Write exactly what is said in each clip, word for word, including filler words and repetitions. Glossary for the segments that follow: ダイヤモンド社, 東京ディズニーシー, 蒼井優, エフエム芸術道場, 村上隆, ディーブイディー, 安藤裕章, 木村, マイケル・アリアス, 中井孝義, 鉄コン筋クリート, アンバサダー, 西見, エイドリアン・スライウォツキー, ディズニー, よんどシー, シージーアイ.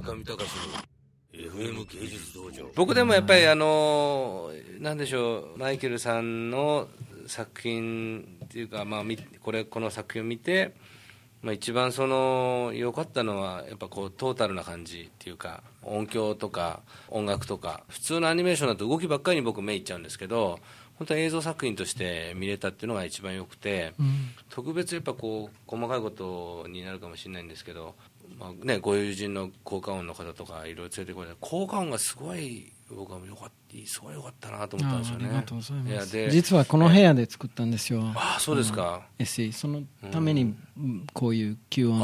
村上隆の エフエム 芸術道場。僕でもやっぱりあのなんでしょう、マイケルさんの作品っていうか、まあ、これこの作品を見て、まあ、一番その良かったのはやっぱこうトータルな感じっていうか、音響とか音楽とか、普通のアニメーションだと動きばっかりに僕目いっちゃうんですけど、本当は映像作品として見れたっていうのが一番良くて、うん、特別やっぱこう細かいことになるかもしれないんですけど、まあね、ご友人の効果音の方とかいろいろ連れてこられて、効果音がすごい僕はよかった、すごい良かったなと思ったんですよね。あ、ありがとうございます。で実はこの部屋で作ったんですよ。あ、そうですか。エスイー、そのためにこういう吸音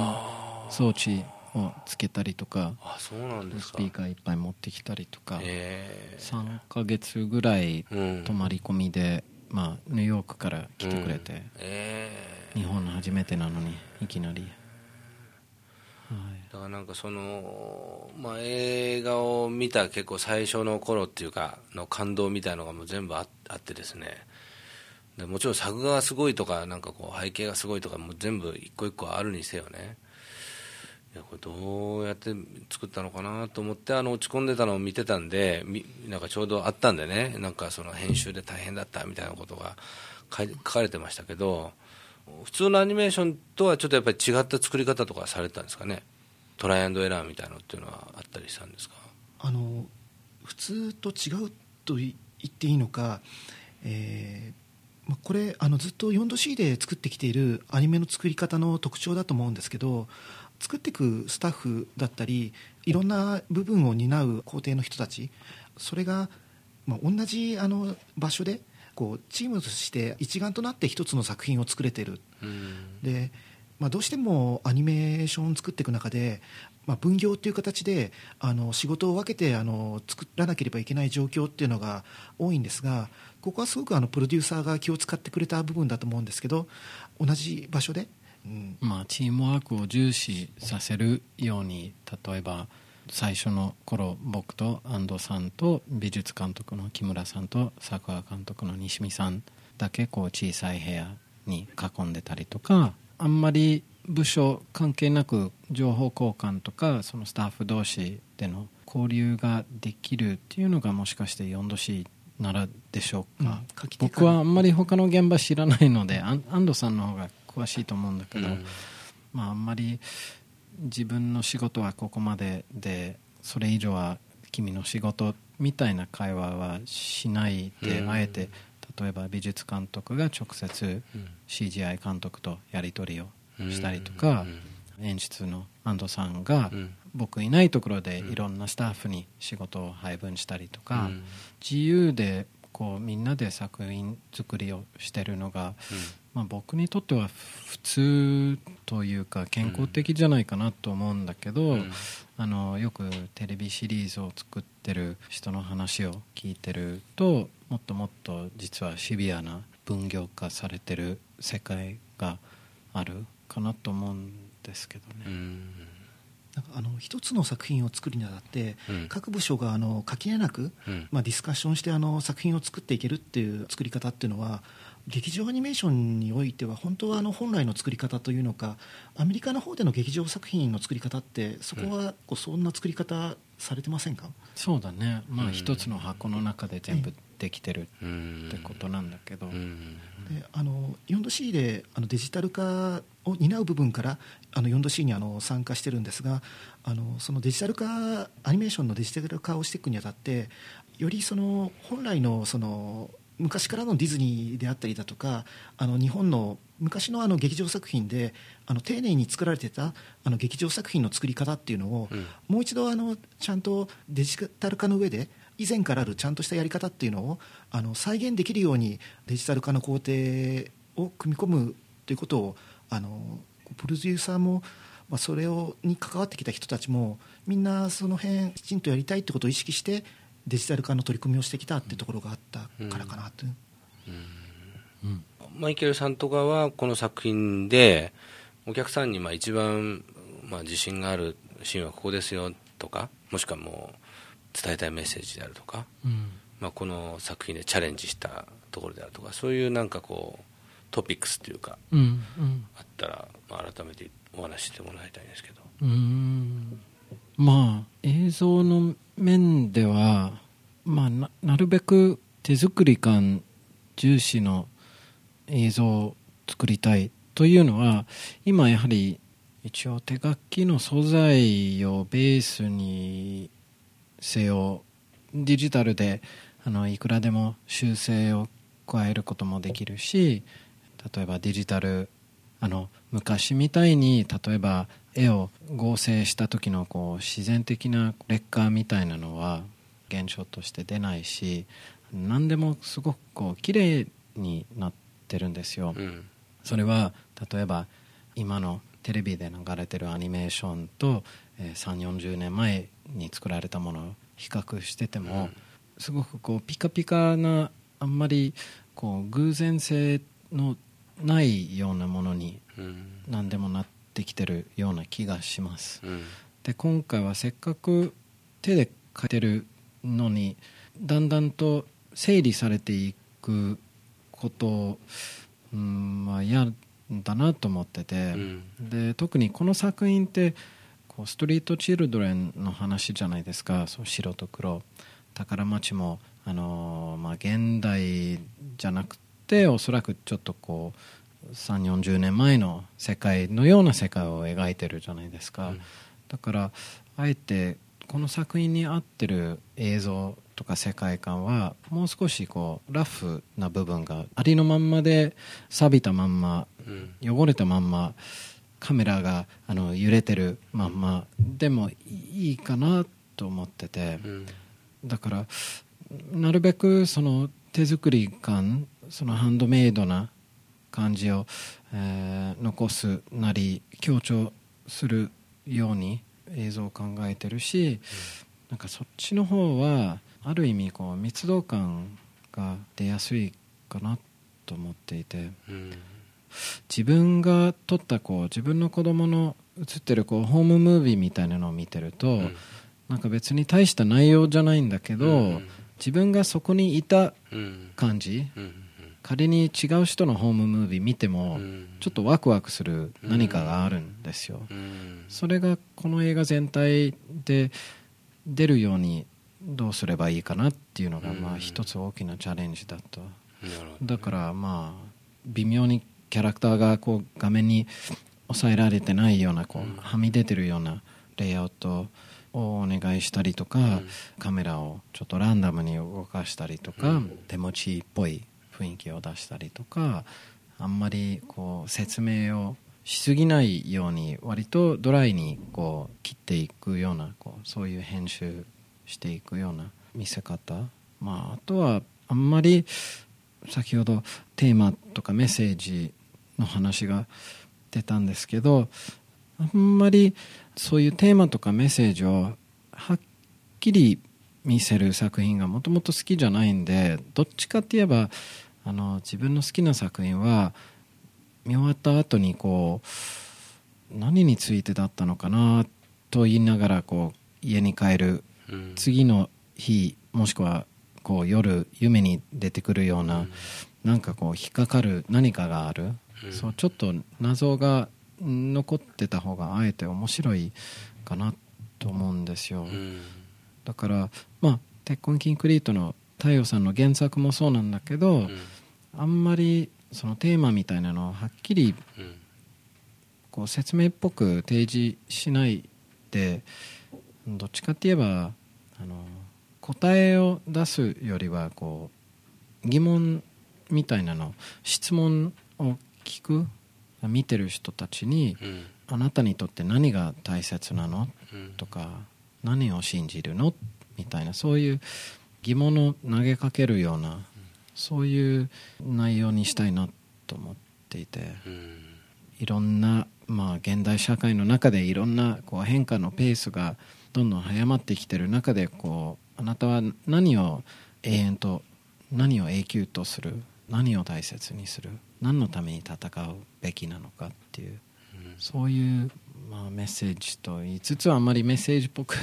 装置をつけたりとか、あ、そうなんですか。スピーカーいっぱい持ってきたりとか、えー、さんかげつぐらい泊まり込みで、うん、まあ、ニューヨークから来てくれて、うん、えー、日本の初めてなのにいきなり。だからなんかその、まあ、映画を見た結構最初の頃っていうかの感動みたいのがもう全部 あ, あってですね、でもちろん作画がすごいとか、 なんかこう背景がすごいとか、もう全部一個一個あるにせよね、いやこれどうやって作ったのかなと思って、あの落ち込んでたのを見てたんで、なんかちょうどあったんでね、なんかその編集で大変だったみたいなことが書かれてましたけど、普通のアニメーションとはちょっとやっぱり違った作り方とかされたんですかね。トライアンドエラーみたいなのっていうのはあったりしたんですか。あの普通と違うと言っていいのか、えーまあ、これあのずっと よんどシー で作ってきているアニメの作り方の特徴だと思うんですけど、作っていくスタッフだったりいろんな部分を担う工程の人たち、それが、まあ、同じあの場所でこうチームとして一丸となって一つの作品を作れてる、うん、で、まあ、どうしてもアニメーションを作っていく中で、まあ、分業という形であの仕事を分けてあの作らなければいけない状況っていうのが多いんですが、ここはすごくあのプロデューサーが気を使ってくれた部分だと思うんですけど、同じ場所で、うんまあ、チームワークを重視させるように、例えば最初の頃僕と安藤さんと美術監督の木村さんと作画監督の西見さんだけこう小さい部屋に囲んでたりとか、あんまり部署関係なく情報交換とかそのスタッフ同士での交流ができるっていうのがもしかして よんどシー ならでしょうか、うん、僕はあんまり他の現場知らないので、安藤さんの方が詳しいと思うんだけど、うんまあ、あんまり自分の仕事はここまででそれ以上は君の仕事みたいな会話はしないで、あえて例えば美術監督が直接 シージーアイ 監督とやり取りをしたりとか、演出の安藤さんが僕いないところでいろんなスタッフに仕事を配分したりとか、自由でこうみんなで作品作りをしてるのが、まあ、僕にとっては普通というか健康的じゃないかなと思うんだけど、うん、あのよくテレビシリーズを作ってる人の話を聞いてると、もっともっと実はシビアな分業化されてる世界があるかなと思うんですけどね、うん、なんかあの一つの作品を作るにあたって、うん、各部署があの垣根なく、うんまあ、ディスカッションしてあの作品を作っていけるっていう作り方っていうのは、劇場アニメーションにおいては本当はあの本来の作り方というのか、アメリカの方での劇場作品の作り方ってそこはこうそんな作り方されてませんか、うん、そうだね、まあ、一つの箱の中で全部できてるってことなんだけど、うんうん、であの よんどシー であのデジタル化を担う部分からあの よんどシー にあの参加してるんですが、あのそのデジタル化、アニメーションのデジタル化をしていくにあたって、よりその本来のその昔からのディズニーであったりだとか、あの日本の昔 の, あの劇場作品であの丁寧に作られてたあの劇場作品の作り方っていうのを、うん、もう一度あのちゃんとデジタル化の上で以前からあるちゃんとしたやり方っていうのをあの再現できるようにデジタル化の工程を組み込むということを、あのプロデューサーも、まあ、それをに関わってきた人たちもみんなその辺きちんとやりたいってことを意識してデジタル化の取り組みをしてきたっていうところがあったからかなと、うんうんうん、マイケルさんとかはこの作品でお客さんにまあ一番まあ自信があるシーンはここですよとか、もしくはもう伝えたいメッセージであるとか、うんまあ、この作品でチャレンジしたところであるとか、そういうなんかこうトピックスというか、うんうん、あったらまあ改めてお話ししてもらいたいんですけど、うんまあ映像の面では、まあ、な, なるべく手作り感重視の映像を作りたいというのは、今やはり一応手書きの素材をベースにせよ、デジタルであのいくらでも修正を加えることもできるし、例えばデジタル、あの昔みたいに例えば絵を合成した時のこう自然的な劣化みたいなのは現象として出ないし、何でもすごくこう綺麗になってるんですよ、うん、それは例えば今のテレビで流れてるアニメーションと、えー、さんじゅうよんじゅうねんまえに作られたものを比較してても、うん、すごくこうピカピカな、あんまりこう偶然性のないようなものに何でもなってきてるような気がします、うん、で今回はせっかく手で描いてるのにだんだんと整理されていくことを、うん、まあ嫌だなと思ってて、うん、で特にこの作品ってこうストリートチルドレンの話じゃないですか。そう白と黒、宝町も、あのーまあ、現代じゃなくておそらくちょっとこう さんじゅうよんじゅうねんまえの世界のような世界を描いてるじゃないですか、うん、だからあえてこの作品に合ってる映像とか世界観はもう少しこうラフな部分がありのまんまで、錆びたまんま、汚れたまんま、カメラがあの揺れてるまんまでもいいかなと思ってて、だからなるべくその手作り感、そのハンドメイドな感じをえ残すなり強調するように映像を考えてるし、なんかそっちの方はある意味こう密度感が出やすいかなと思っていて、うん、自分が撮ったこう自分の子供の映ってるこうホームムービーみたいなのを見てると、うん、なんか別に大した内容じゃないんだけど、うん、自分がそこにいた感じ、うんうん、仮に違う人のホームムービー見ても、うん、ちょっとワクワクする何かがあるんですよ、うん、それがこの映画全体で出るようにどうすればいいかなっていうのがまあ一つ大きなチャレンジだと、うんね、だからまあ微妙にキャラクターがこう画面に抑えられてないようなこうはみ出てるようなレイアウトをお願いしたりとか、うん、カメラをちょっとランダムに動かしたりとか、うん、手持ちっぽい雰囲気を出したりとか、あんまりこう説明をしすぎないように割とドライにこう切っていくような、こうそういう編集していくような見せ方、まあ、あとはあんまり先ほどテーマとかメッセージの話が出たんですけど、あんまりそういうテーマとかメッセージをはっきり見せる作品がもともと好きじゃないんで、どっちかって言えばあの自分の好きな作品は見終わった後にこう何についてだったのかなと言いながらこう家に帰る次の日、もしくはこう夜夢に出てくるような、なんかこう引っかかる何かがある、そうちょっと謎が残ってた方があえて面白いかなと思うんですよ。だからまあ鉄痕キンクリートの太陽さんの原作もそうなんだけど、あんまりそのテーマみたいなのをはっきりこう説明っぽく提示しないで、どっちかって言えばあの答えを出すよりはこう疑問みたいなの、質問を聞く、見てる人たちに、うん、あなたにとって何が大切なの、うん、とか何を信じるのみたいな、そういう疑問を投げかけるような、そういう内容にしたいなと思っていて、うん、いろんな、まあ、現代社会の中でいろんなこう変化のペースがどんどん早まってきてる中で、こうあなたは何を永遠と、何を永久とする、何を大切にする、何のために戦うべきなのかっていう、うん、そういう、まあ、メッセージと言いつつはあんまりメッセージっぽく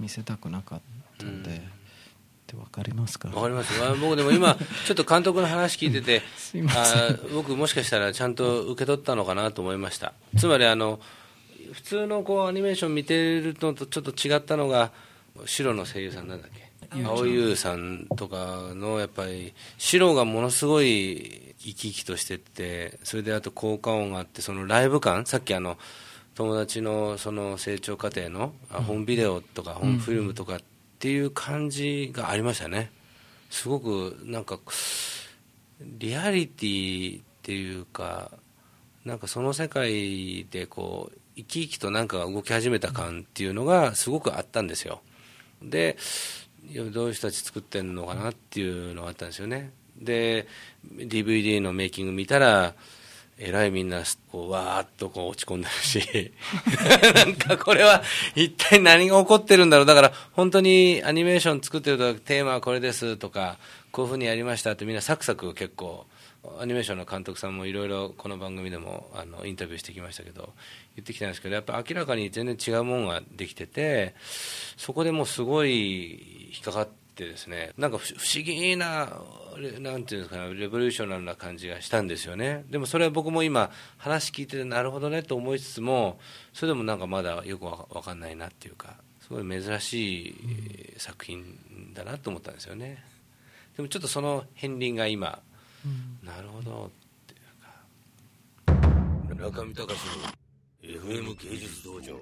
見せたくなかったので、うんうん、わかりますか？わかります。僕でも今ちょっと監督の話聞いててあ僕もしかしたらちゃんと受け取ったのかなと思いました。つまりあの普通のこうアニメーション見てるのとちょっと違ったのが、白の声優さんなんだっけ、蒼井優さんとかのやっぱり白がものすごい生き生きとしてって、それであと効果音があって、そのライブ感、さっきあの友達のその成長過程の本ビデオとか本フィルムとかっていう感じがありましたね。すごくなんかリアリティっていうか、なんかその世界でこう生き生きとなんか動き始めた感っていうのがすごくあったんですよ。で、どういう人たち作ってんのかなっていうのがあったんですよね。で、ディーブイディー のメイキング見たら、えらいみんなこうわーっとこう落ち込んでるしなんかこれは一体何が起こってるんだろう。だから本当にアニメーション作ってるとテーマはこれですとか、こういう風にやりましたってみんなサクサク、結構アニメーションの監督さんもいろいろこの番組でもあのインタビューしてきましたけど言ってきたんですけど、やっぱ明らかに全然違うものができてて、そこでもうすごい引っかかってですね、なんか不思議ななんていうんですかね、レボリューショナルな感じがしたんですよね。でもそれは僕も今話聞いてなるほどねと思いつつも、それでもなんかまだよく分かんないなっていうか、すごい珍しい作品だなと思ったんですよね。でもちょっとその片鱗が今、うん、なるほどっていうか。中見隆の エフエム 芸術道場。